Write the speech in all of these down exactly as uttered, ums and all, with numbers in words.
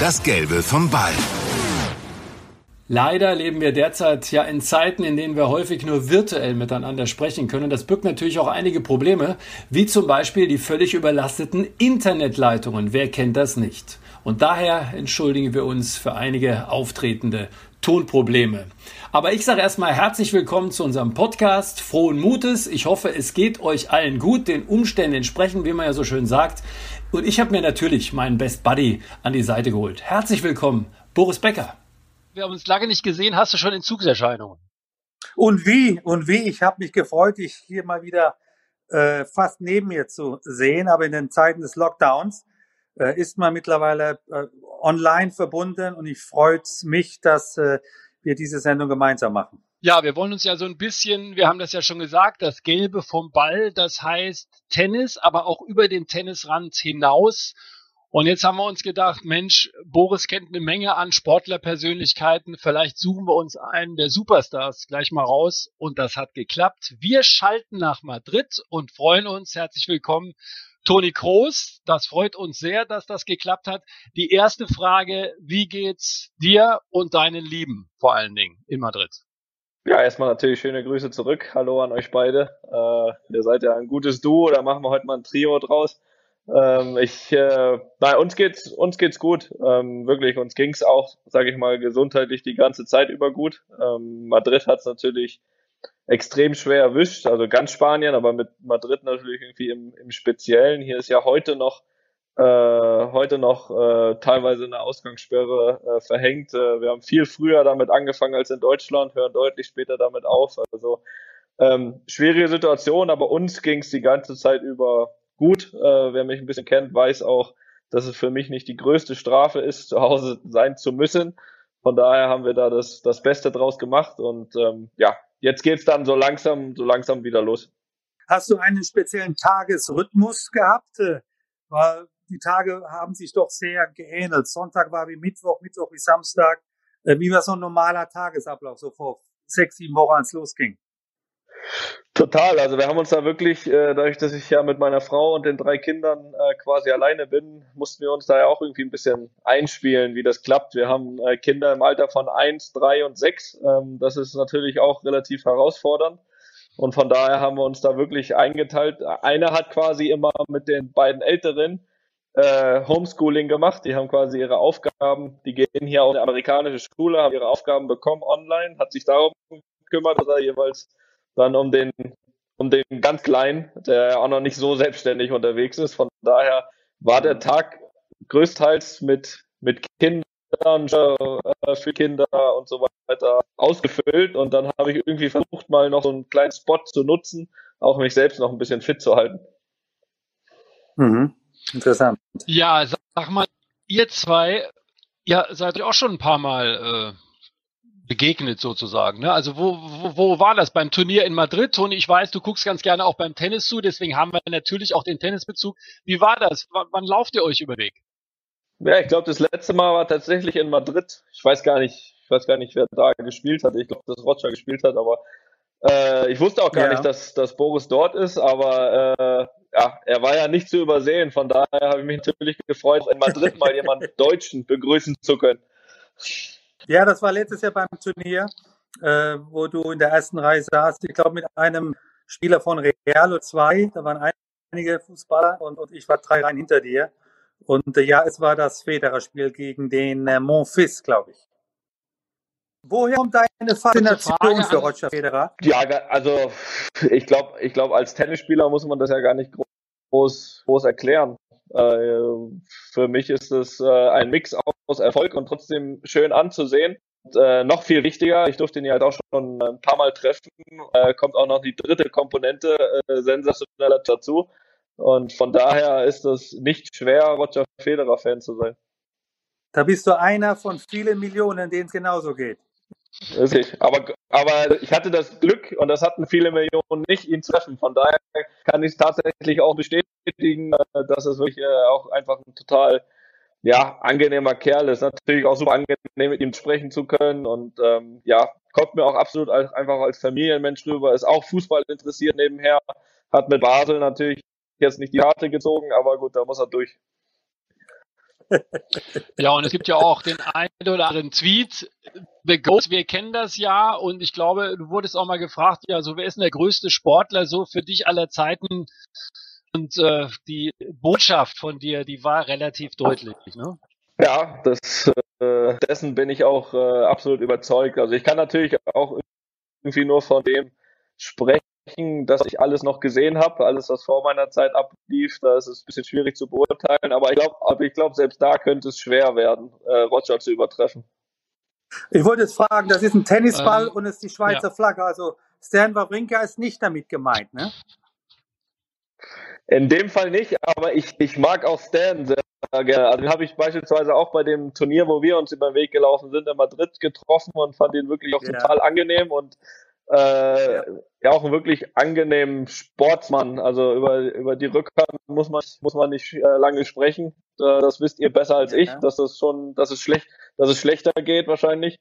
Das Gelbe vom Ball. Leider leben wir derzeit ja in Zeiten, in denen wir häufig nur virtuell miteinander sprechen können. Das birgt natürlich auch einige Probleme, wie zum Beispiel die völlig überlasteten Internetleitungen. Wer kennt das nicht? Und daher entschuldigen wir uns für einige auftretende Tonprobleme. Aber ich sage erstmal herzlich willkommen zu unserem Podcast. Frohen Mutes. Ich hoffe, es geht euch allen gut, den Umständen entsprechend, wie man ja so schön sagt. Und ich habe mir natürlich meinen Best Buddy an die Seite geholt. Herzlich willkommen, Boris Becker. Wir haben uns lange nicht gesehen. Hast du schon Entzugserscheinungen? Und wie, und wie. Ich habe mich gefreut, dich hier mal wieder äh, fast neben mir zu sehen. Aber in den Zeiten des Lockdowns äh, ist man mittlerweile äh, online verbunden. Und ich freue mich, dass äh, wir diese Sendung gemeinsam machen. Ja, wir wollen uns ja so ein bisschen, wir haben das ja schon gesagt, das Gelbe vom Ball, das heißt Tennis, aber auch über den Tennisrand hinaus. Und jetzt haben wir uns gedacht, Mensch, Boris kennt eine Menge an Sportlerpersönlichkeiten. Vielleicht suchen wir uns einen der Superstars gleich mal raus. Und das hat geklappt. Wir schalten nach Madrid und freuen uns. Herzlich willkommen, Toni Kroos. Das freut uns sehr, dass das geklappt hat. Die erste Frage, wie geht's dir und deinen Lieben vor allen Dingen in Madrid? Ja, erstmal natürlich schöne Grüße zurück. Hallo an euch beide. Äh, ihr seid ja ein gutes Duo. Da machen wir heute mal ein Trio draus. Ähm, ich, äh, nein, uns geht's, uns geht's gut, ähm, wirklich, uns ging's auch, sage ich mal, gesundheitlich die ganze Zeit über gut. Ähm, Madrid hat's natürlich extrem schwer erwischt, also ganz Spanien, aber mit Madrid natürlich irgendwie im, im Speziellen. Hier ist ja heute noch, äh, heute noch äh, teilweise eine Ausgangssperre äh, verhängt. Äh, wir haben viel früher damit angefangen als in Deutschland, hören deutlich später damit auf. Also ähm, schwierige Situation, aber uns ging's die ganze Zeit über gut. Äh, wer mich ein bisschen kennt, weiß auch, dass es für mich nicht die größte Strafe ist, zu Hause sein zu müssen. Von daher haben wir da das, das Beste draus gemacht und ähm, ja, jetzt geht's dann so langsam, so langsam wieder los. Hast du einen speziellen Tagesrhythmus gehabt? Weil die Tage haben sich doch sehr geähnelt. Sonntag war wie Mittwoch, Mittwoch wie Samstag. Wie war so ein normaler Tagesablauf, so vor sechs, sieben Wochen, als es losging? Total, also wir haben uns da wirklich, äh, dadurch, dass ich ja mit meiner Frau und den drei Kindern äh, quasi alleine bin, mussten wir uns da ja auch irgendwie ein bisschen einspielen, wie das klappt. Wir haben äh, Kinder im Alter von eins, drei und sechs, ähm, das ist natürlich auch relativ herausfordernd und von daher haben wir uns da wirklich eingeteilt. Einer hat quasi immer mit den beiden Älteren äh, Homeschooling gemacht, die haben quasi ihre Aufgaben, die gehen hier auf eine amerikanische Schule, haben ihre Aufgaben bekommen online, hat sich darum gekümmert, dass er jeweils dann um den, um den ganz Kleinen, der auch noch nicht so selbstständig unterwegs ist. Von daher war der Tag größtenteils mit, mit Kindern, äh, für Kinder und so weiter ausgefüllt. Und dann habe ich irgendwie versucht, mal noch so einen kleinen Spot zu nutzen, auch mich selbst noch ein bisschen fit zu halten. Mhm. Interessant. Ja, sag mal, ihr zwei, ja, seid ihr auch schon ein paar Mal äh begegnet sozusagen, ne? Also wo, wo wo war das? Beim Turnier in Madrid? Toni, ich weiß, du guckst ganz gerne auch beim Tennis zu, deswegen haben wir natürlich auch den Tennisbezug. Wie war das? W- wann lauft ihr euch über den Weg? Ja, ich glaube, das letzte Mal war tatsächlich in Madrid. Ich weiß gar nicht, ich weiß gar nicht, wer da gespielt hat. Ich glaube, dass Roger gespielt hat, aber äh, ich wusste auch gar ja. nicht, dass, dass Boris dort ist, aber äh, ja, er war ja nicht zu übersehen. Von daher habe ich mich natürlich gefreut, in Madrid mal jemanden Deutschen begrüßen zu können. Ja, das war letztes Jahr beim Turnier, äh, wo du in der ersten Reihe saßt. Ich glaube, mit einem Spieler von Real oder zwei. Da waren einige Fußballer und, und ich war drei Reihen hinter dir. Und äh, ja, es war das Federer-Spiel gegen den äh, Monfils, glaube ich. Woher kommt deine Faszination für Roger Federer? Ja, also ich glaube, ich glaube, als Tennisspieler muss man das ja gar nicht groß, groß erklären. Für mich ist es ein Mix aus Erfolg und trotzdem schön anzusehen. Und, äh, noch viel wichtiger, ich durfte ihn ja halt auch schon ein paar Mal treffen, äh, kommt auch noch die dritte Komponente äh, sensationell dazu. Und von daher ist es nicht schwer, Roger Federer-Fan zu sein. Da bist du einer von vielen Millionen, denen es genauso geht. Richtig, aber, aber ich hatte das Glück, und das hatten viele Millionen nicht, ihn zu treffen. Von daher kann ich es tatsächlich auch bestätigen, dass es wirklich auch einfach ein total ja, angenehmer Kerl ist. Natürlich auch super angenehm, mit ihm sprechen zu können. Und ähm, ja, kommt mir auch absolut als, einfach als Familienmensch rüber. Ist auch Fußball interessiert nebenher. Hat mit Basel natürlich jetzt nicht die Karte gezogen, aber gut, da muss er durch. Ja, und es gibt ja auch den einen oder anderen Tweet, The Goat, wir kennen das ja, und ich glaube, du wurdest auch mal gefragt, ja, so wer ist denn der größte Sportler so für dich aller Zeiten? Und äh, die Botschaft von dir, die war relativ deutlich, ne? Ja, das, äh, dessen bin ich auch äh, absolut überzeugt. Also ich kann natürlich auch irgendwie nur von dem sprechen, dass ich alles noch gesehen habe, alles, was vor meiner Zeit ablief, da ist es ein bisschen schwierig zu beurteilen, aber ich glaube, ich glaub, selbst da könnte es schwer werden, äh, Roger zu übertreffen. Ich wollte jetzt fragen, das ist ein Tennisball ähm, und es ist die Schweizer ja. Flagge, also Stan Wawrinka ist nicht damit gemeint, ne? In dem Fall nicht, aber ich, ich mag auch Stan sehr gerne. Also den habe ich beispielsweise auch bei dem Turnier, wo wir uns über den Weg gelaufen sind, in Madrid getroffen und fand ihn wirklich auch ja. total angenehm und äh, ja. ja auch einen wirklich angenehmen Sportsmann. Also über, über die Rückhand muss man, muss man nicht äh, lange sprechen. Äh, das wisst ihr besser als ja. ich, dass das schon, dass es schlecht, dass es schlechter geht wahrscheinlich.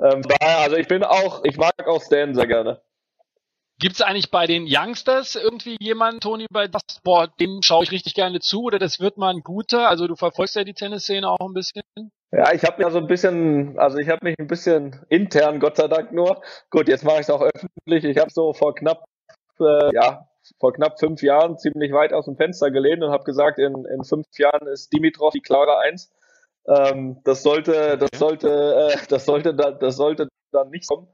Ähm, daher, also ich bin auch, ich mag auch Stan sehr gerne. Gibt es eigentlich bei den Youngsters irgendwie jemanden, Toni, bei das Sport, dem schaue ich richtig gerne zu oder das wird mal ein guter? Also du verfolgst ja die Tennisszene auch ein bisschen. Ja, ich habe ja so ein bisschen, also ich habe mich ein bisschen intern, Gott sei Dank nur. Gut, jetzt mache ich es auch öffentlich. Ich habe so vor knapp, äh, ja, vor knapp fünf Jahren ziemlich weit aus dem Fenster gelehnt und habe gesagt, in, in fünf Jahren ist Dimitrov die klare Eins. Ähm, das sollte, das sollte, äh, das sollte, das sollte dann nicht kommen.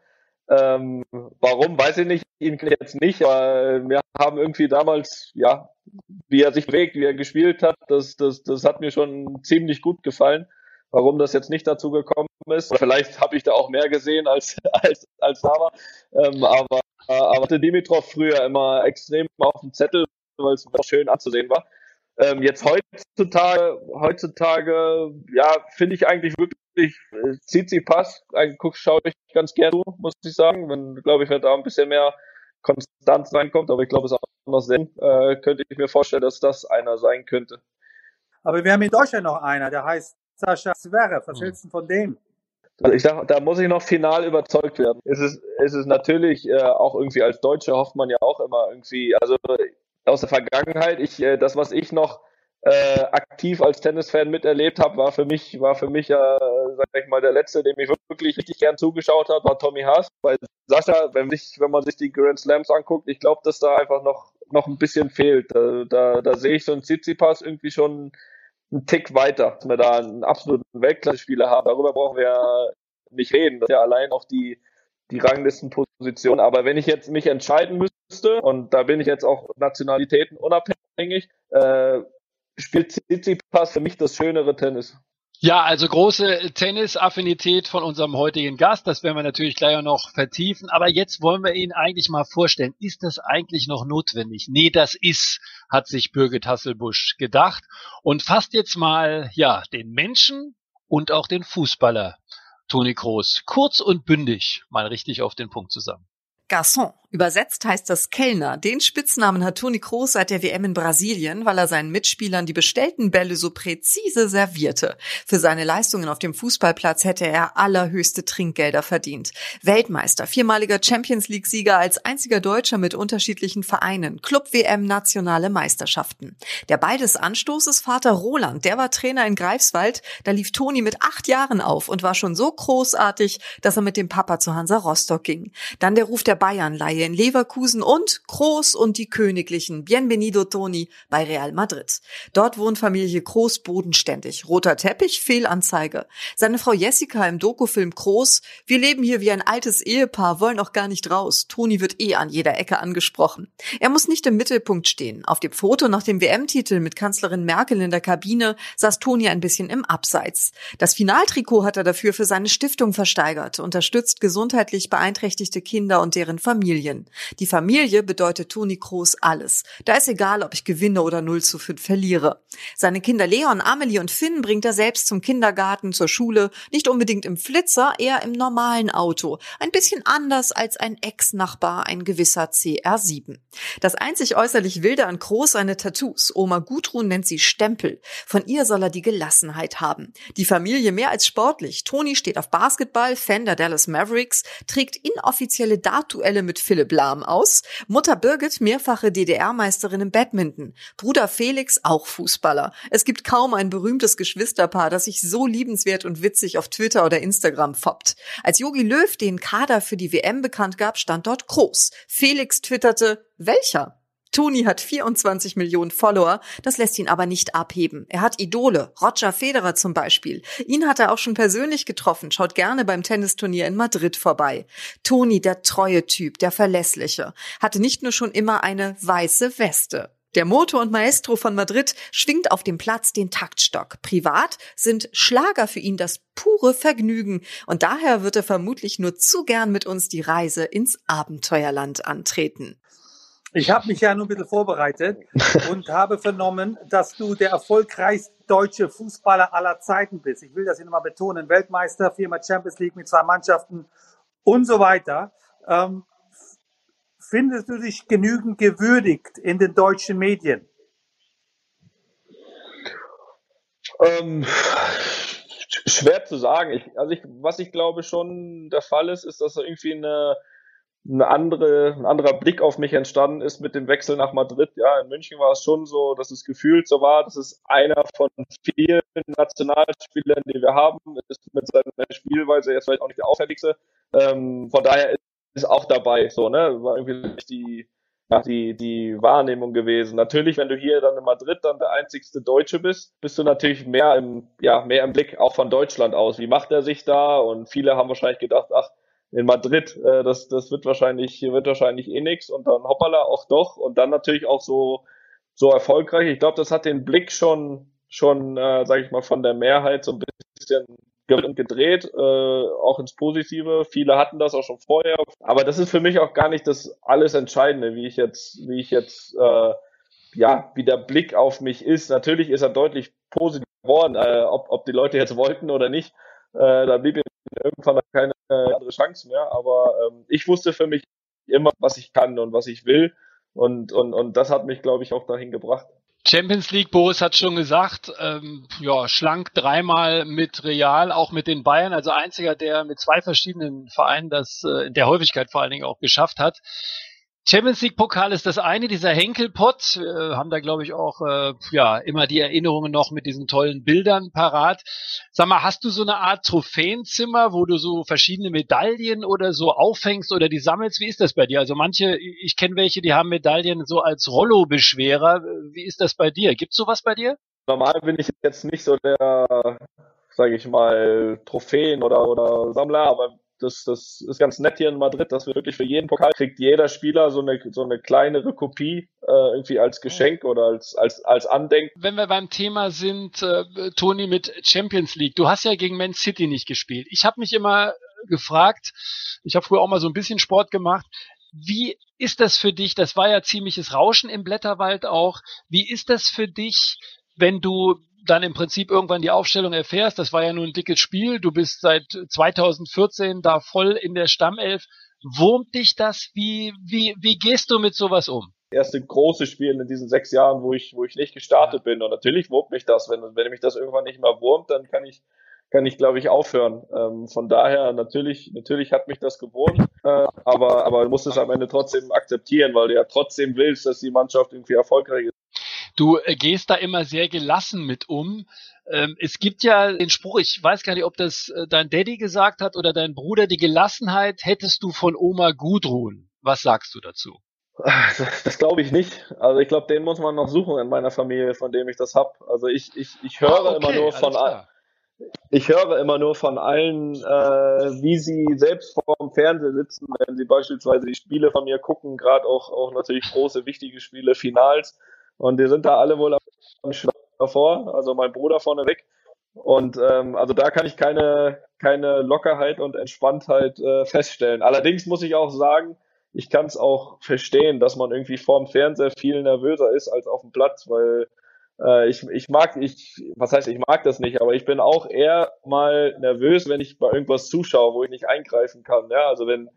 Ähm, warum, weiß ich nicht, ihn kenne ich jetzt nicht, aber wir haben irgendwie damals, ja, wie er sich bewegt, wie er gespielt hat, das, das, das hat mir schon ziemlich gut gefallen, warum das jetzt nicht dazu gekommen ist. Vielleicht habe ich da auch mehr gesehen als, als, als da war, ähm, aber, aber hatte Dimitrov früher immer extrem auf dem Zettel, weil es auch schön anzusehen war. Ähm, jetzt heutzutage, heutzutage, ja, finde ich eigentlich wirklich, Ich äh, Tsitsipas, schaue ich ganz gerne zu, muss ich sagen. Wenn, glaube ich, wenn da ein bisschen mehr Konstanz reinkommt, aber ich glaube, es auch noch Sinn, äh, könnte ich mir vorstellen, dass das einer sein könnte. Aber wir haben in Deutschland noch einer, der heißt Sascha Zverev. Was hältst du von dem? Also ich sag, da muss ich noch final überzeugt werden. Es ist, es ist natürlich äh, auch irgendwie als Deutscher hofft man ja auch immer irgendwie, also aus der Vergangenheit, ich, äh, das, was ich noch Äh, aktiv als Tennisfan miterlebt habe, war für mich, war für mich, äh, sag ich mal, der letzte, dem ich wirklich richtig gern zugeschaut habe, war Tommy Haas. Weil Sascha, wenn, sich, wenn man sich die Grand Slams anguckt, ich glaube, dass da einfach noch, noch ein bisschen fehlt. Da, da, da sehe ich so einen Tsitsipas irgendwie schon einen Tick weiter, dass wir da einen absoluten Weltklasse-Spieler haben. Darüber brauchen wir nicht reden. Das ist ja allein auch die, die Ranglistenposition. Aber wenn ich jetzt mich entscheiden müsste, und da bin ich jetzt auch Nationalitäten unabhängig, äh, spielt Tsitsipas für mich das schönere Tennis. Ja, also große Tennis-Affinität von unserem heutigen Gast. Das werden wir natürlich gleich auch noch vertiefen. Aber jetzt wollen wir ihn eigentlich mal vorstellen. Ist das eigentlich noch notwendig? Nee, das ist, hat sich Birgit Hasselbusch gedacht. Und fasst jetzt mal, ja, den Menschen und auch den Fußballer, Toni Kroos, kurz und bündig mal richtig auf den Punkt zusammen. Garçon. Übersetzt heißt das Kellner. Den Spitznamen hat Toni Kroos seit der W M in Brasilien, weil er seinen Mitspielern die bestellten Bälle so präzise servierte. Für seine Leistungen auf dem Fußballplatz hätte er allerhöchste Trinkgelder verdient. Weltmeister, viermaliger Champions-League-Sieger als einziger Deutscher mit unterschiedlichen Vereinen, Club-W M, nationale Meisterschaften. Der Ball des Anstoßes Vater Roland, der war Trainer in Greifswald. Da lief Toni mit acht Jahren auf und war schon so großartig, dass er mit dem Papa zu Hansa Rostock ging. Dann der Ruf der Bayern-Leihe in Leverkusen und Kroos und die Königlichen. Bienvenido Toni bei Real Madrid. Dort wohnt Familie Kroos bodenständig. Roter Teppich, Fehlanzeige. Seine Frau Jessica im Dokufilm Kroos. Wir leben hier wie ein altes Ehepaar, wollen auch gar nicht raus. Toni wird eh an jeder Ecke angesprochen. Er muss nicht im Mittelpunkt stehen. Auf dem Foto nach dem W M-Titel mit Kanzlerin Merkel in der Kabine saß Toni ein bisschen im Abseits. Das Finaltrikot hat er dafür für seine Stiftung versteigert, unterstützt gesundheitlich beeinträchtigte Kinder und deren Familien. Die Familie bedeutet Toni Kroos alles. Da ist egal, ob ich gewinne oder null zu fünf verliere. Seine Kinder Leon, Amelie und Finn bringt er selbst zum Kindergarten, zur Schule. Nicht unbedingt im Flitzer, eher im normalen Auto. Ein bisschen anders als ein Ex-Nachbar, ein gewisser C R sieben. Das einzig äußerlich Wilde an Kroos seine Tattoos. Oma Gudrun nennt sie Stempel. Von ihr soll er die Gelassenheit haben. Die Familie mehr als sportlich. Toni steht auf Basketball, Fan der Dallas Mavericks, trägt inoffizielle Dartduelle mit Felix Philipp Lahm aus, Mutter Birgit mehrfache D D R-Meisterin im Badminton, Bruder Felix auch Fußballer. Es gibt kaum ein berühmtes Geschwisterpaar, das sich so liebenswert und witzig auf Twitter oder Instagram foppt. Als Jogi Löw den Kader für die W M bekannt gab, stand dort Kroos. Felix twitterte: welcher? Toni hat vierundzwanzig Millionen Follower, das lässt ihn aber nicht abheben. Er hat Idole, Roger Federer zum Beispiel. Ihn hat er auch schon persönlich getroffen, schaut gerne beim Tennisturnier in Madrid vorbei. Toni, der treue Typ, der Verlässliche, hatte nicht nur schon immer eine weiße Weste. Der Motor und Maestro von Madrid schwingt auf dem Platz den Taktstock. Privat sind Schlager für ihn das pure Vergnügen und daher wird er vermutlich nur zu gern mit uns die Reise ins Abenteuerland antreten. Ich habe mich ja nur ein bisschen vorbereitet und habe vernommen, dass du der erfolgreichste deutsche Fußballer aller Zeiten bist. Ich will das hier nochmal betonen. Weltmeister, viermal Champions League mit zwei Mannschaften und so weiter. Ähm, findest du dich genügend gewürdigt in den deutschen Medien? Ähm, schwer zu sagen. Ich, also ich, was ich glaube schon der Fall ist, ist, dass irgendwie eine... Eine andere, ein anderer Blick auf mich entstanden ist mit dem Wechsel nach Madrid. Ja, in München war es schon so, dass es gefühlt so war, dass es einer von vielen Nationalspielern, die wir haben, ist mit seiner Spielweise jetzt vielleicht auch nicht der auffälligste. Ähm, von daher ist es auch dabei, so, ne, war irgendwie die, ja, die, die Wahrnehmung gewesen. Natürlich, wenn du hier dann in Madrid dann der einzigste Deutsche bist, bist du natürlich mehr im, ja, mehr im Blick auch von Deutschland aus. Wie macht er sich da? Und viele haben wahrscheinlich gedacht, ach, in Madrid, äh, das, das wird wahrscheinlich, hier wird wahrscheinlich eh nix und dann hoppala auch doch und dann natürlich auch so, so erfolgreich. Ich glaube, das hat den Blick schon, schon, äh, sag ich mal, von der Mehrheit so ein bisschen gedreht, äh, auch ins Positive. Viele hatten das auch schon vorher, aber das ist für mich auch gar nicht das alles Entscheidende, wie ich jetzt, wie ich jetzt, äh, ja, wie der Blick auf mich ist. Natürlich ist er deutlich positiv geworden, äh, ob, ob die Leute jetzt wollten oder nicht. Äh, da blieb irgendwann keine äh, andere Chance mehr, aber ähm, ich wusste für mich immer, was ich kann und was ich will und und und das hat mich, glaube ich, auch dahin gebracht. Champions League, Boris hat schon gesagt, ähm, ja, schlank dreimal mit Real, auch mit den Bayern, also einziger, der mit zwei verschiedenen Vereinen das äh, in der Häufigkeit vor allen Dingen auch geschafft hat. Champions League Pokal ist das eine, dieser Henkelpott, äh, haben da, glaube ich, auch äh, ja immer die Erinnerungen noch mit diesen tollen Bildern parat. Sag mal, hast du so eine Art Trophäenzimmer, wo du so verschiedene Medaillen oder so aufhängst oder die sammelst? Wie ist das bei dir? Also manche, ich kenne welche, die haben Medaillen so als Rollo-Beschwerer. Wie ist das bei dir? Gibt's sowas bei dir? Normal bin ich jetzt nicht so der, sage ich mal, Trophäen- oder, oder Sammler, aber Das, das ist ganz nett hier in Madrid, dass wir wirklich für jeden Pokal kriegt jeder Spieler so eine, so eine kleinere Kopie äh, irgendwie als Geschenk oder als, als, als Andenken. Wenn wir beim Thema sind, äh, Toni, mit Champions League, du hast ja gegen Man City nicht gespielt. Ich habe mich immer gefragt, ich habe früher auch mal so ein bisschen Sport gemacht, wie ist das für dich, das war ja ziemliches Rauschen im Blätterwald auch, wie ist das für dich, wenn du dann im Prinzip irgendwann die Aufstellung erfährst, das war ja nun ein dickes Spiel, du bist seit zwanzig vierzehn da voll in der Stammelf, wurmt dich das? Wie, wie, wie gehst du mit sowas um? Das erste große Spiel in diesen sechs Jahren, wo ich, wo ich nicht gestartet bin und natürlich wurmt mich das, wenn, wenn mich das irgendwann nicht mehr wurmt, dann kann ich, kann ich glaube ich aufhören. Ähm, von daher, natürlich, natürlich hat mich das gewurmt, äh, aber, aber du musst es am Ende trotzdem akzeptieren, weil du ja trotzdem willst, dass die Mannschaft irgendwie erfolgreich ist. Du gehst da immer sehr gelassen mit um. Es gibt ja den Spruch, ich weiß gar nicht, ob das dein Daddy gesagt hat oder dein Bruder, die Gelassenheit hättest du von Oma Gudrun. Was sagst du dazu? Das, das glaube ich nicht. Also ich glaube, den muss man noch suchen in meiner Familie, von dem ich das habe. Also ich, ich, ich höre ah, okay, immer nur von allen. Ich höre immer nur von allen, äh, wie sie selbst vorm Fernseher sitzen, wenn sie beispielsweise die Spiele von mir gucken, gerade auch, auch natürlich große, wichtige Spiele, Finals. Und die sind da alle wohl am Schwimmen davor, also mein Bruder vorneweg. Und ähm, also da kann ich keine, keine Lockerheit und Entspanntheit äh, feststellen. Allerdings muss ich auch sagen, ich kann es auch verstehen, dass man irgendwie vorm Fernseher viel nervöser ist als auf dem Platz, weil äh, ich, ich mag, ich, was heißt, ich mag das nicht, aber ich bin auch eher mal nervös, wenn ich bei irgendwas zuschaue, wo ich nicht eingreifen kann. Ja, also wenn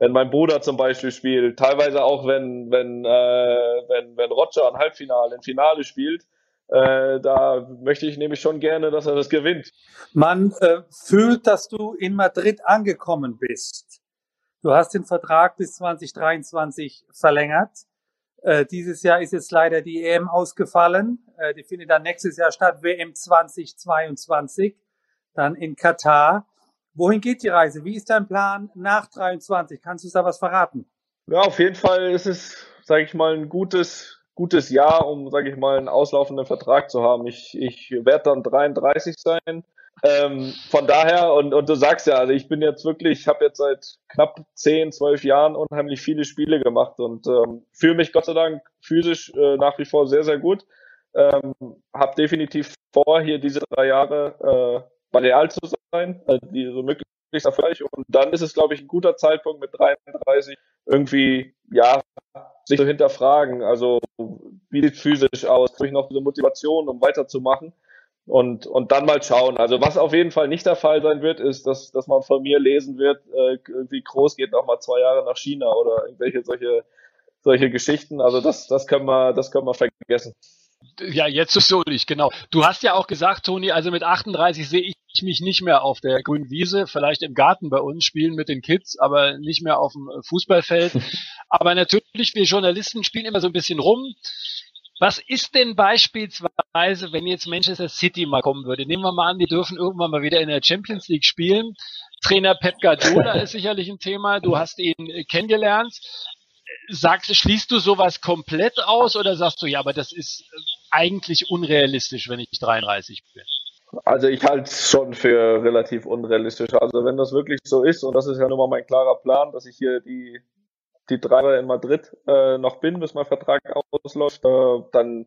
Wenn mein Bruder zum Beispiel spielt, teilweise auch wenn wenn äh, wenn wenn Roger ein Halbfinale, ein Finale spielt, äh, da möchte ich nämlich schon gerne, dass er das gewinnt. Man äh, fühlt, dass du in Madrid angekommen bist. Du hast den Vertrag bis zwanzig dreiundzwanzig verlängert. Äh, dieses Jahr ist jetzt leider die E M ausgefallen. Äh, die findet dann nächstes Jahr statt, W M zwanzig zweiundzwanzig, dann in Katar. Wohin geht die Reise? Wie ist dein Plan nach dreiundzwanzig? Kannst du uns da was verraten? Ja, auf jeden Fall ist es, sage ich mal, ein gutes, gutes Jahr, um, sage ich mal, einen auslaufenden Vertrag zu haben. Ich, ich werde dann dreiunddreißig sein. Ähm, von daher, und, und du sagst ja, also ich bin jetzt wirklich, ich habe jetzt seit knapp zehn, zwölf Jahren unheimlich viele Spiele gemacht und ähm, fühle mich Gott sei Dank physisch äh, nach wie vor sehr, sehr gut. Ähm, habe definitiv vor, hier diese drei Jahre äh, bei Real zu sein, also so möglichst erfolgreich. Und dann ist es, glaube ich, ein guter Zeitpunkt mit dreiunddreißig irgendwie, ja, sich zu hinterfragen. Also, wie sieht es physisch aus? Habe ich noch diese Motivation, um weiterzumachen? Und, und dann mal schauen. Also was auf jeden Fall nicht der Fall sein wird, ist, dass, dass man von mir lesen wird, äh, irgendwie Kroos geht noch mal zwei Jahre nach China oder irgendwelche solche, solche Geschichten. Also das, das können wir, das können wir vergessen. Ja, jetzt ist so nicht, genau. Du hast ja auch gesagt, Toni, also mit achtunddreißig sehe ich mich nicht mehr auf der grünen Wiese, vielleicht im Garten bei uns spielen mit den Kids, aber nicht mehr auf dem Fußballfeld. Aber natürlich, wir Journalisten spielen immer so ein bisschen rum. Was ist denn beispielsweise, wenn jetzt Manchester City mal kommen würde? Nehmen wir mal an, die dürfen irgendwann mal wieder in der Champions League spielen. Trainer Pep Guardiola ist sicherlich ein Thema. Du hast ihn kennengelernt. Sagst, schließt du sowas komplett aus oder sagst du, ja, aber das ist eigentlich unrealistisch, wenn ich dreiunddreißig bin? Also ich halte es schon für relativ unrealistisch. Also wenn das wirklich so ist, und das ist ja nun mal mein klarer Plan, dass ich hier die die drei Jahre in Madrid äh, noch bin, bis mein Vertrag ausläuft, äh, dann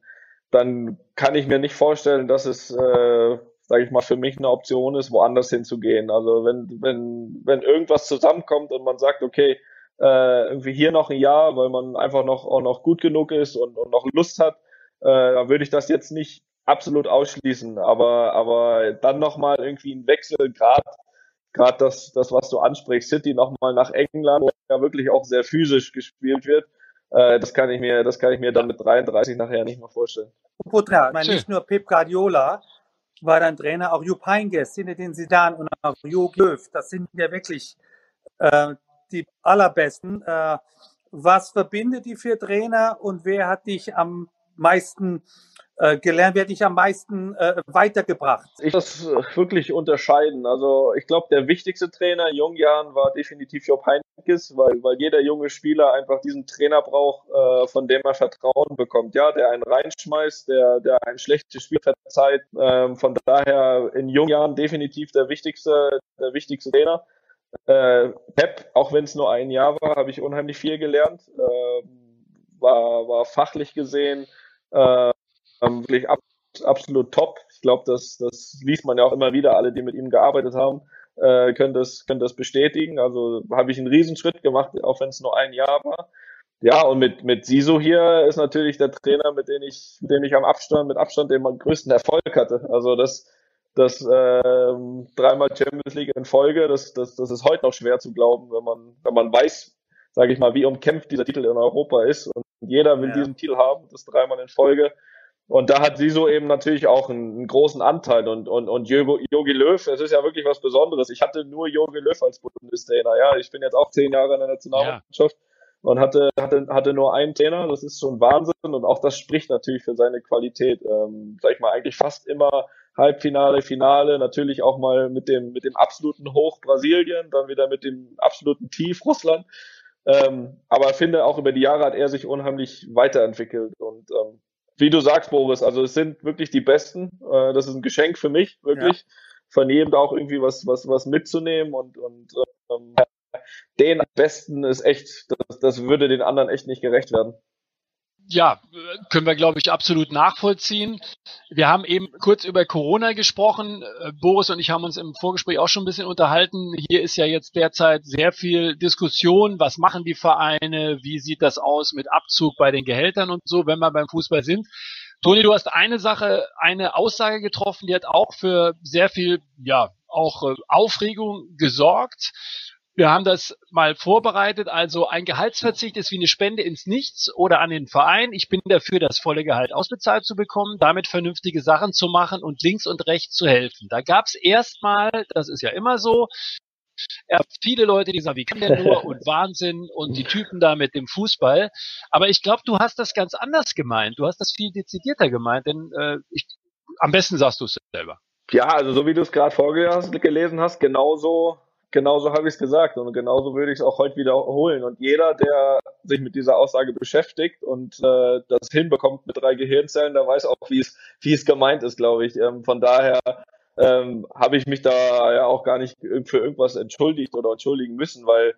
dann kann ich mir nicht vorstellen, dass es, äh, sage ich mal, für mich eine Option ist, woanders hinzugehen. Also wenn wenn wenn irgendwas zusammenkommt und man sagt, okay, äh, irgendwie hier noch ein Jahr, weil man einfach noch auch noch gut genug ist und, und noch Lust hat, äh, dann würde ich das jetzt nicht absolut ausschließen. Aber aber dann nochmal irgendwie ein Wechsel, gerade gerade das, das, was du ansprichst, City nochmal nach England, wo ja wirklich auch sehr physisch gespielt wird, äh, das kann ich mir, das kann ich mir dann mit dreiunddreißig nachher nicht mehr vorstellen. Ja, ich meine, nicht nur Pep Guardiola war dein Trainer, auch Jupp Heynckes, Zinedine Zidane und auch Jogi Löw, das sind ja wirklich äh, die allerbesten. Äh, was verbindet die vier Trainer und wer hat dich am meisten gelernt, werde ich am meisten äh, weitergebracht? Ich muss das wirklich unterscheiden. Also ich glaube, der wichtigste Trainer in jungen Jahren war definitiv Jupp Heynckes, weil, weil jeder junge Spieler einfach diesen Trainer braucht, äh, von dem er Vertrauen bekommt. Ja, der einen reinschmeißt, der, der ein schlechtes Spiel verzeiht. Ähm, von daher in jungen Jahren definitiv der wichtigste, der wichtigste Trainer. Äh, Pep, auch wenn es nur ein Jahr war, habe ich unheimlich viel gelernt. Äh, war, war fachlich gesehen äh, wirklich absolut top. Ich glaube, das, das liest man ja auch immer wieder. Alle, die mit ihm gearbeitet haben, äh, können das, können das bestätigen. Also habe ich einen Riesenschritt gemacht, auch wenn es nur ein Jahr war. Ja, und mit, mit Siso hier ist natürlich der Trainer, mit dem ich, mit dem ich am Abstand, mit Abstand den größten Erfolg hatte. Also das, das, äh, dreimal Champions League in Folge, das, das, das ist heute noch schwer zu glauben, wenn man, wenn man weiß, sage ich mal, wie umkämpft dieser Titel in Europa ist. Und jeder will ja diesen Titel haben, das dreimal in Folge. Und da hat Siso eben natürlich auch einen, einen großen Anteil. Und, und, und Jogi Löw, es ist ja wirklich was Besonderes. Ich hatte nur Jogi Löw als Bundestrainer. Ja, ich bin jetzt auch zehn Jahre in der Nationalmannschaft ja. und hatte, hatte, hatte nur einen Trainer. Das ist schon Wahnsinn. Und auch das spricht natürlich für seine Qualität. Ähm, sag ich mal, eigentlich fast immer Halbfinale, Finale. Natürlich auch mal mit dem, mit dem absoluten Hoch Brasilien, dann wieder mit dem absoluten Tief Russland. Ähm, aber ich finde, auch über die Jahre hat er sich unheimlich weiterentwickelt. Und, ähm, wie du sagst, Boris, also es sind wirklich die Besten. Das ist ein Geschenk für mich, wirklich. Ja. Von jedem da auch irgendwie was, was, was mitzunehmen. Und, und ähm, den Besten ist echt, das, das würde den anderen echt nicht gerecht werden. Ja, können wir, glaube ich, absolut nachvollziehen. Wir haben eben kurz über Corona gesprochen. Boris und ich haben uns im Vorgespräch auch schon ein bisschen unterhalten. Hier ist ja jetzt derzeit sehr viel Diskussion. Was machen die Vereine? Wie sieht das aus mit Abzug bei den Gehältern und so, wenn wir beim Fußball sind? Toni, du hast eine Sache, eine Aussage getroffen, die hat auch für sehr viel, ja, auch Aufregung gesorgt. Wir haben das mal vorbereitet, also ein Gehaltsverzicht ist wie eine Spende ins Nichts oder an den Verein. Ich bin dafür, das volle Gehalt ausbezahlt zu bekommen, damit vernünftige Sachen zu machen und links und rechts zu helfen. Da gab es erstmal, das ist ja immer so, Er, viele Leute, die sagen, wie kann der nur und Wahnsinn und die Typen da mit dem Fußball. Aber ich glaube, du hast das ganz anders gemeint. Du hast das viel dezidierter gemeint, denn äh, ich, am besten sagst du es selber. Ja, also so wie du es gerade vorgelesen hast, genauso, genauso habe ich es gesagt und genauso würde ich es auch heute wiederholen. Und jeder, der sich mit dieser Aussage beschäftigt und äh, das hinbekommt mit drei Gehirnzellen, der weiß auch, wie es, wie es gemeint ist, glaube ich. Ähm, von daher ähm, habe ich mich da ja auch gar nicht für irgendwas entschuldigt oder entschuldigen müssen, weil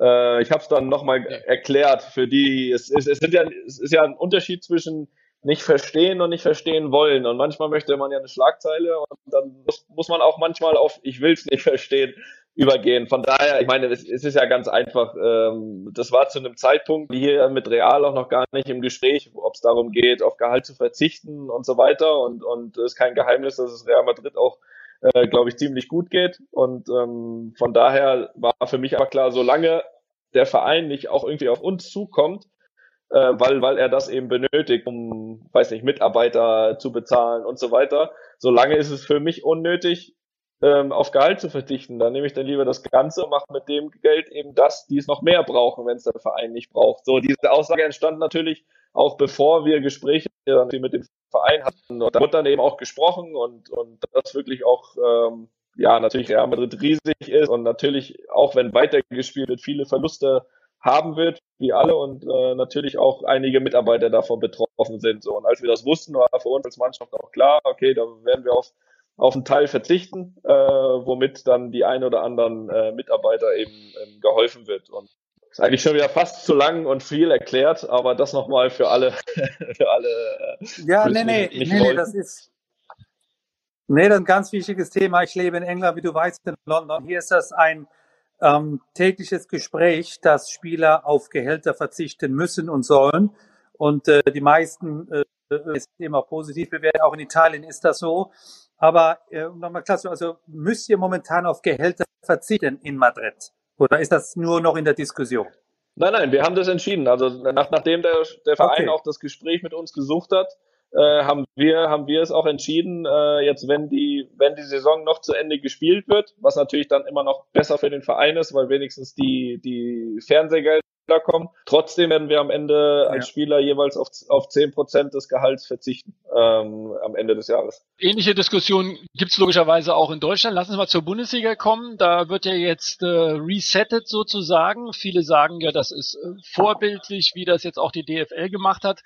äh, ich habe es dann nochmal erklärt für die. Es, es, es, sind ja, es ist ja ein Unterschied zwischen nicht verstehen und nicht verstehen wollen. Und manchmal möchte man ja eine Schlagzeile und dann muss, muss man auch manchmal auf ich will es nicht verstehen übergehen. Von daher, ich meine, es, es ist ja ganz einfach. Ähm, das war zu einem Zeitpunkt hier mit Real auch noch gar nicht im Gespräch, ob es darum geht, auf Gehalt zu verzichten und so weiter. Und und es ist kein Geheimnis, dass es Real Madrid auch, äh, glaube ich, ziemlich gut geht. Und ähm, von daher war für mich aber klar, solange der Verein nicht auch irgendwie auf uns zukommt, weil weil er das eben benötigt, um, weiß nicht, Mitarbeiter zu bezahlen und so weiter. Solange ist es für mich unnötig, ähm, auf Gehalt zu verzichten. Dann nehme ich dann lieber das Ganze und mache mit dem Geld eben das, die es noch mehr brauchen, wenn es der Verein nicht braucht. So, diese Aussage entstand natürlich auch bevor wir Gespräche mit dem Verein hatten. Und da wurde dann eben auch gesprochen und und das wirklich auch, ähm, ja, natürlich Real Madrid riesig ist und natürlich, auch wenn weitergespielt wird, viele Verluste haben wird, wie alle, und äh, natürlich auch einige Mitarbeiter davon betroffen sind. So. Und als wir das wussten, war für uns als Mannschaft auch klar, okay, da werden wir auf, auf einen Teil verzichten, äh, womit dann die ein oder anderen äh, Mitarbeiter eben ähm, geholfen wird. Und ist eigentlich schon wieder fast zu lang und viel erklärt, aber das nochmal für alle. für alle äh, ja, nee, nee, nee, nee, das ist nee, das ist ein ganz wichtiges Thema. Ich lebe in England, wie du weißt, in London. Hier ist das ein Ähm, tägliches Gespräch, dass Spieler auf Gehälter verzichten müssen und sollen. Und äh, die meisten äh, ist immer positiv bewertet. Auch in Italien ist das so. Aber äh, nochmal klar, also müsst ihr momentan auf Gehälter verzichten in Madrid? Oder ist das nur noch in der Diskussion? Nein, nein, wir haben das entschieden. Also nach, nachdem der, der Verein okay. auch das Gespräch mit uns gesucht hat, Äh, haben wir haben wir es auch entschieden, äh, jetzt wenn die wenn die Saison noch zu Ende gespielt wird, was natürlich dann immer noch besser für den Verein ist, weil wenigstens die die Fernsehgelder kommen. Trotzdem werden wir am Ende als ja. Spieler jeweils auf auf zehn Prozent des Gehalts verzichten ähm, am Ende des Jahres. Ähnliche Diskussionen gibt es logischerweise auch in Deutschland. Lass uns mal zur Bundesliga kommen. Da wird ja jetzt äh, resettet sozusagen. Viele sagen ja, das ist äh, vorbildlich, wie das jetzt auch die D F L gemacht hat.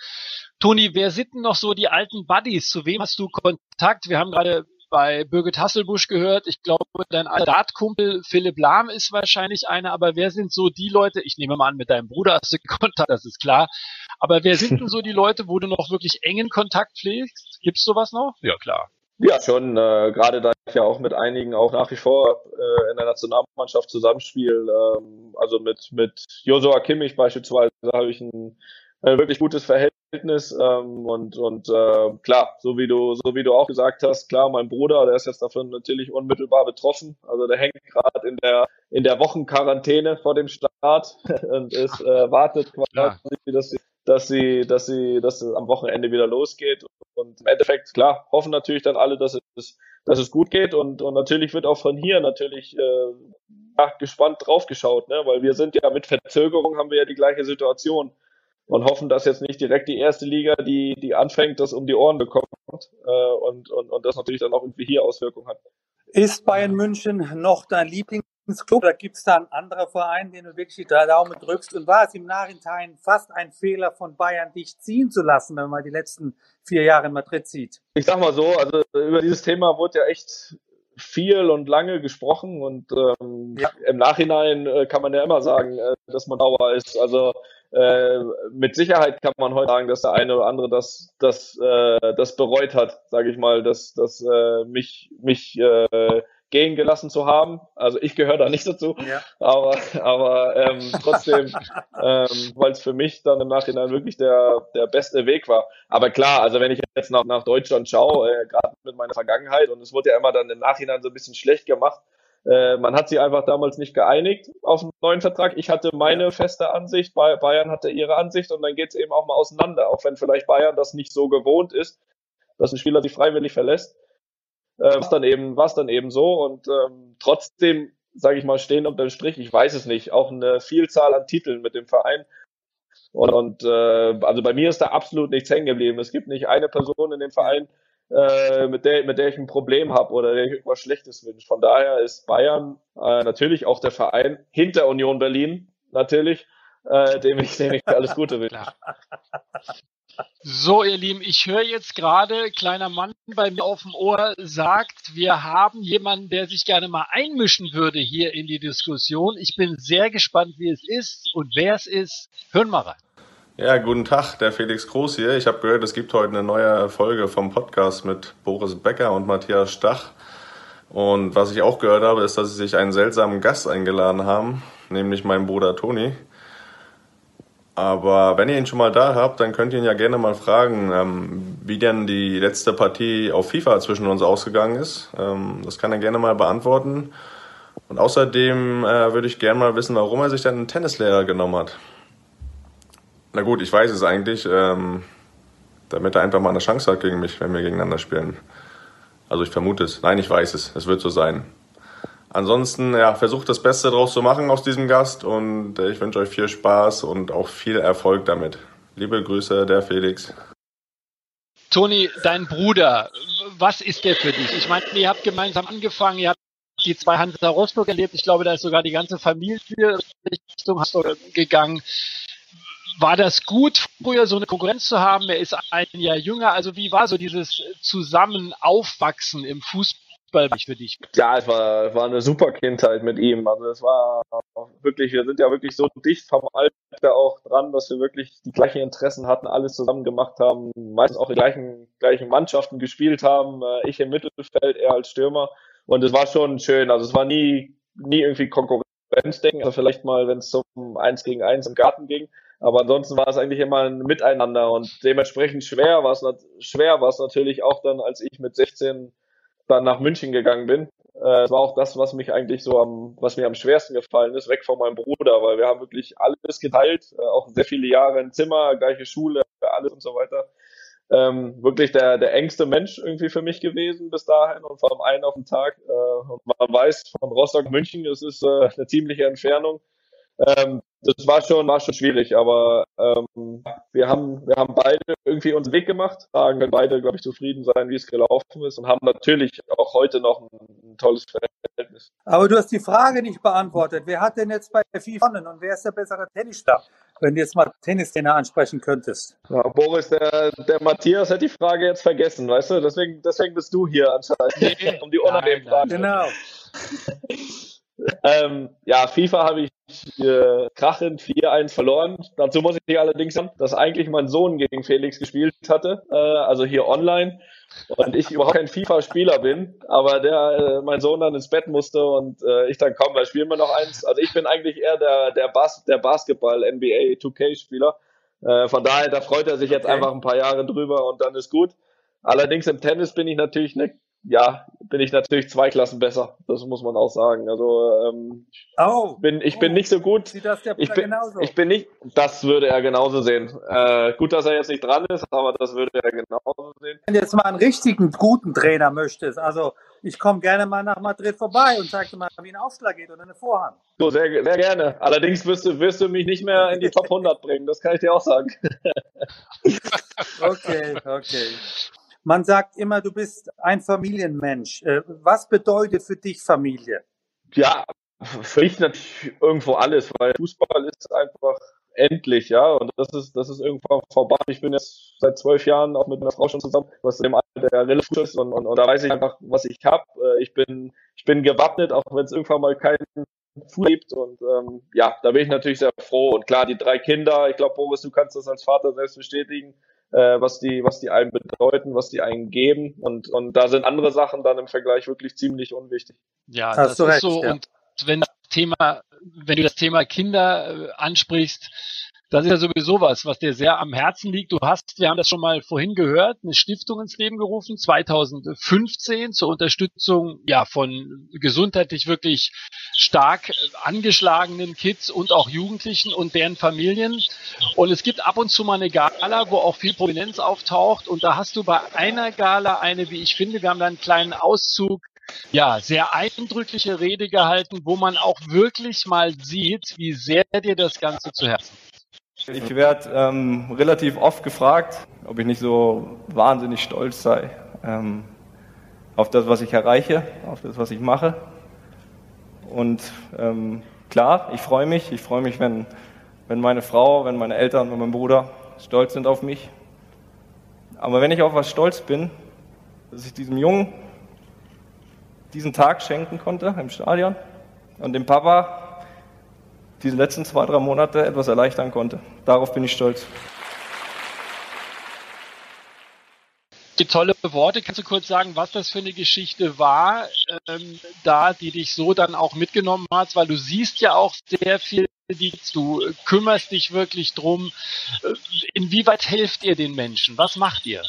Toni, wer sind denn noch so die alten Buddies? Zu wem hast du Kontakt? Wir haben gerade bei Birgit Hasselbusch gehört. Ich glaube, dein alter Dartkumpel Philipp Lahm ist wahrscheinlich einer. Aber wer sind so die Leute? Ich nehme mal an, mit deinem Bruder hast du Kontakt, das ist klar. Aber wer sind denn so die Leute, wo du noch wirklich engen Kontakt pflegst? Gibt's sowas noch? Ja, klar. Ja, schon. Äh, gerade da ich ja auch mit einigen auch nach wie vor äh, in der Nationalmannschaft zusammenspiele. Ähm, also mit, mit Joshua Kimmich beispielsweise habe ich ein Ein wirklich gutes Verhältnis ähm, und und äh, klar, so wie du so wie du auch gesagt hast, klar, mein Bruder, der ist jetzt davon natürlich unmittelbar betroffen, also der hängt gerade in der in der Wochenquarantäne vor dem Start und ist äh, wartet quasi, ja. dass sie dass sie dass sie dass es am Wochenende wieder losgeht und im Endeffekt klar hoffen natürlich dann alle, dass es dass es gut geht und und natürlich wird auch von hier natürlich äh, gespannt draufgeschaut, ne, weil wir sind ja mit Verzögerung haben wir ja die gleiche Situation. Und hoffen, dass jetzt nicht direkt die erste Liga, die die anfängt, das um die Ohren bekommt äh, und, und, und das natürlich dann auch irgendwie hier Auswirkungen hat. Ist Bayern München noch dein Lieblingsclub? Oder gibt es da einen anderen Verein, den du wirklich die drei Daumen drückst? Und war es im Nachhinein fast ein Fehler von Bayern, dich ziehen zu lassen, wenn man die letzten vier Jahre in Madrid sieht? Ich sag mal so, also über dieses Thema wurde ja echt viel und lange gesprochen. Und ähm, ja. im Nachhinein äh, kann man ja immer sagen, äh, dass man sauer ist. Also Äh, mit Sicherheit kann man heute sagen, dass der eine oder andere das das äh, das bereut hat, sage ich mal, dass dass äh, mich mich äh, gehen gelassen zu haben. Also ich gehöre da nicht dazu, ja. aber aber ähm, trotzdem, ähm, weil es für mich dann im Nachhinein wirklich der der beste Weg war. Aber klar, also wenn ich jetzt nach nach Deutschland schaue, äh, gerade mit meiner Vergangenheit und es wurde ja immer dann im Nachhinein so ein bisschen schlecht gemacht. Man hat sich einfach damals nicht geeinigt auf einen neuen Vertrag. Ich hatte meine feste Ansicht, Bayern hatte ihre Ansicht und dann geht es eben auch mal auseinander, auch wenn vielleicht Bayern das nicht so gewohnt ist, dass ein Spieler sich freiwillig verlässt. Äh, war es dann eben, war es dann eben so und ähm, trotzdem sage ich mal, stehen unter dem Strich. Ich weiß es nicht. Auch eine Vielzahl an Titeln mit dem Verein. Und, und äh, also bei mir ist da absolut nichts hängen geblieben. Es gibt nicht eine Person in dem Verein, äh, mit der mit der ich ein Problem habe oder der ich irgendwas Schlechtes wünsche. Von daher ist Bayern äh, natürlich auch der Verein hinter Union Berlin, natürlich, äh, dem ich, dem ich alles Gute wünsche. So, ihr Lieben, ich höre jetzt gerade, kleiner Mann bei mir auf dem Ohr sagt, wir haben jemanden, der sich gerne mal einmischen würde hier in die Diskussion. Ich bin sehr gespannt, wie es ist und wer es ist. Hören wir rein. Ja, guten Tag, der Felix Kroos hier. Ich habe gehört, es gibt heute eine neue Folge vom Podcast mit Boris Becker und Matthias Stach. Und was ich auch gehört habe, ist, dass sie sich einen seltsamen Gast eingeladen haben, nämlich meinen Bruder Toni. Aber wenn ihr ihn schon mal da habt, dann könnt ihr ihn ja gerne mal fragen, ähm, wie denn die letzte Partie auf FIFA zwischen uns ausgegangen ist. Ähm, das kann er gerne mal beantworten. Und außerdem äh, würde ich gerne mal wissen, warum er sich dann einen Tennislehrer genommen hat. Na gut, ich weiß es eigentlich, ähm, damit er einfach mal eine Chance hat gegen mich, wenn wir gegeneinander spielen. Also ich vermute es. Nein, ich weiß es. Es wird so sein. Ansonsten, ja, versucht das Beste draus zu machen aus diesem Gast und ich wünsche euch viel Spaß und auch viel Erfolg damit. Liebe Grüße, der Felix. Toni, dein Bruder, was ist der für dich? Ich meine, ihr habt gemeinsam angefangen, ihr habt die zwei Hansa Rostock erlebt. Ich glaube, da ist sogar die ganze Familie Richtung Rostock gegangen. War das gut, früher so eine Konkurrenz zu haben? Er ist ein Jahr jünger. Also wie war so dieses Zusammenaufwachsen im Fußball? Für dich. Ja, es war, es war eine super Kindheit mit ihm. Also es war wirklich, wir sind ja wirklich so dicht vom Alter auch dran, dass wir wirklich die gleichen Interessen hatten, alles zusammen gemacht haben, meistens auch die gleichen, gleichen Mannschaften gespielt haben. Ich im Mittelfeld, er als Stürmer. Und es war schon schön. Also es war nie, nie irgendwie Konkurrenzdenken. Also vielleicht mal, wenn es zum Eins gegen Eins im Garten ging. Aber ansonsten war es eigentlich immer ein Miteinander und dementsprechend schwer war es, schwer war es natürlich auch dann, als ich mit sechzehn dann nach München gegangen bin. Das war auch das, was mich eigentlich so am, was mir am schwersten gefallen ist, weg von meinem Bruder, weil wir haben wirklich alles geteilt, auch sehr viele Jahre im Zimmer, gleiche Schule, alles und so weiter. Ähm, wirklich der, der engste Mensch irgendwie für mich gewesen bis dahin und vom einen auf den Tag. Äh, und man weiß, von Rostock nach München, das ist äh, eine ziemliche Entfernung. Ähm, das war schon, war schon schwierig, aber ähm, wir haben, wir haben beide irgendwie unseren Weg gemacht, können beide, glaube ich, zufrieden sein, wie es gelaufen ist und haben natürlich auch heute noch ein, ein tolles Verhältnis. Aber du hast die Frage nicht beantwortet. Wer hat denn jetzt bei FIFA gewonnen und wer ist der bessere Tennisspieler? Wenn du jetzt mal Tennistrainer ansprechen könntest. Ja, Boris, der, der Matthias hat die Frage jetzt vergessen, weißt du? Deswegen, deswegen bist du hier anscheinend, um die unangenehmen Fragen. Genau. Ähm, ja, FIFA habe ich äh, krachend vier eins verloren. Dazu muss ich allerdings sagen, dass eigentlich mein Sohn gegen Felix gespielt hatte, äh, also hier online. Und ich überhaupt kein FIFA-Spieler bin, aber der, äh, mein Sohn dann ins Bett musste und äh, ich dann, komm, da spielen wir noch eins. Also ich bin eigentlich eher der, der, Bas- der Basketball-N B A zwei K-Spieler. Äh, von daher, da freut er sich jetzt okay. Einfach ein paar Jahre drüber und dann ist gut. Allerdings im Tennis bin ich natürlich eine Ja, bin ich natürlich zwei Klassen besser. Das muss man auch sagen. Also ähm, oh, bin, ich oh, bin nicht so gut. Sieht das der ich bin, genauso? Ich bin nicht. Das würde er genauso sehen. Äh, gut, dass er jetzt nicht dran ist, aber das würde er genauso sehen. Wenn du jetzt mal einen richtigen guten Trainer möchtest, also ich komme gerne mal nach Madrid vorbei und zeig dir mal, wie ein Aufschlag geht oder eine Vorhand. So, sehr, sehr gerne. Allerdings wirst du, wirst du mich nicht mehr in die Top hundert bringen. Das kann ich dir auch sagen. Okay, okay. Man sagt immer, du bist ein Familienmensch. Was bedeutet für dich Familie? Ja, für mich natürlich irgendwo alles, weil Fußball ist einfach endlich, ja, und das ist das ist irgendwann vorbei. Ich bin jetzt seit zwölf Jahren auch mit einer Frau schon zusammen, was im Alter der Rille-Fußball ist und, und, und da weiß ich einfach, was ich habe. Ich bin ich bin gewappnet, auch wenn es irgendwann mal keinen Fuß gibt und ähm, ja, da bin ich natürlich sehr froh und klar, die drei Kinder, ich glaube, Boris, du kannst das als Vater selbst bestätigen. Was die, was die einem bedeuten, was die einem geben. Und, und da sind andere Sachen dann im Vergleich wirklich ziemlich unwichtig. Ja, das ist recht, so. Ja. Und wenn das Thema, wenn du das Thema Kinder ansprichst, das ist ja sowieso was, was dir sehr am Herzen liegt. Du hast, wir haben das schon mal vorhin gehört, eine Stiftung ins Leben gerufen, zweitausendfünfzehn zur Unterstützung ja von gesundheitlich wirklich stark angeschlagenen Kids und auch Jugendlichen und deren Familien. Und es gibt ab und zu mal eine Gala, wo auch viel Prominenz auftaucht. Und da hast du bei einer Gala eine, wie ich finde, wir haben da einen kleinen Auszug ja, sehr eindrückliche Rede gehalten, wo man auch wirklich mal sieht, wie sehr dir das Ganze zu Herzen geht. Ich werde ähm, relativ oft gefragt, ob ich nicht so wahnsinnig stolz sei ähm, auf das, was ich erreiche, auf das, was ich mache. Und ähm, klar, ich freue mich. Ich freue mich, wenn, wenn meine Frau, wenn meine Eltern und mein Bruder stolz sind auf mich. Aber wenn ich auf was stolz bin, dass ich diesem Jungen diesen Tag schenken konnte im Stadion und dem Papa diese letzten zwei, drei Monate etwas erleichtern konnte. Darauf bin ich stolz. Die tolle Worte. Kannst du kurz sagen, was das für eine Geschichte war, ähm, da, die dich so dann auch mitgenommen hat? Weil du siehst ja auch sehr viel, die du kümmerst dich wirklich drum. Inwieweit helft ihr den Menschen? Was macht ihr?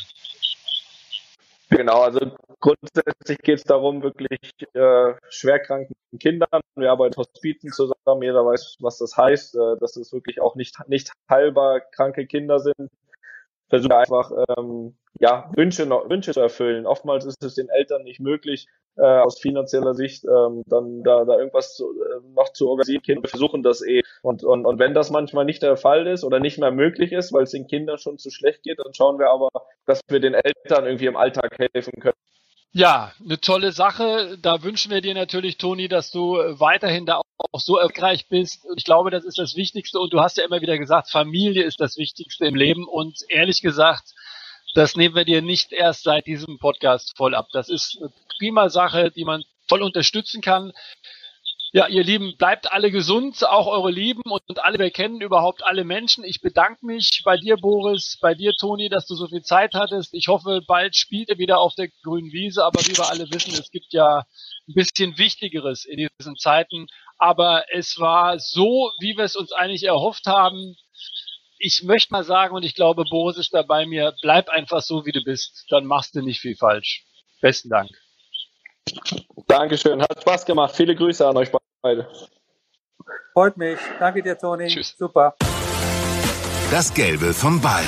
Genau, also grundsätzlich geht es darum, wirklich äh, schwerkranken Kindern, wir arbeiten Hospizen zusammen, jeder weiß, was das heißt, äh, dass es wirklich auch nicht, nicht heilbar kranke Kinder sind, versuchen einfach ähm, ja, Wünsche, Wünsche zu erfüllen. Oftmals ist es den Eltern nicht möglich, äh, aus finanzieller Sicht ähm, dann da, da irgendwas zu, äh, noch zu organisieren. Kinder versuchen das eh. Und, und, und wenn das manchmal nicht der Fall ist oder nicht mehr möglich ist, weil es den Kindern schon zu schlecht geht, dann schauen wir aber, dass wir den Eltern irgendwie im Alltag helfen können. Ja, eine tolle Sache. Da wünschen wir dir natürlich, Toni, dass du weiterhin da auch so erfolgreich bist. Ich glaube, das ist das Wichtigste. Und du hast ja immer wieder gesagt, Familie ist das Wichtigste im Leben. Und ehrlich gesagt, das nehmen wir dir nicht erst seit diesem Podcast voll ab. Das ist eine prima Sache, die man voll unterstützen kann. Ja, ihr Lieben, bleibt alle gesund, auch eure Lieben und alle, wir kennen überhaupt alle Menschen. Ich bedanke mich bei dir, Boris, bei dir, Toni, dass du so viel Zeit hattest. Ich hoffe, bald spielt ihr wieder auf der grünen Wiese, aber wie wir alle wissen, es gibt ja ein bisschen Wichtigeres in diesen Zeiten. Aber es war so, wie wir es uns eigentlich erhofft haben. Ich möchte mal sagen, und ich glaube, Boris ist da bei mir, bleib einfach so, wie du bist, dann machst du nicht viel falsch. Besten Dank. Dankeschön, hat Spaß gemacht. Viele Grüße an euch beide. Freut mich. Danke dir, Toni. Tschüss. Super. Das Gelbe vom Ball.